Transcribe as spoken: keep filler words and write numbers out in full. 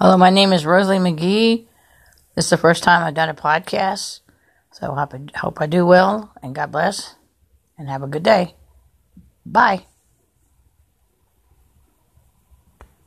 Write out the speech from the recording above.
Hello, my name is Rosalie McGee. This is the first time I've done a podcast, so I hope I do well, and God bless, and have a good day. Bye.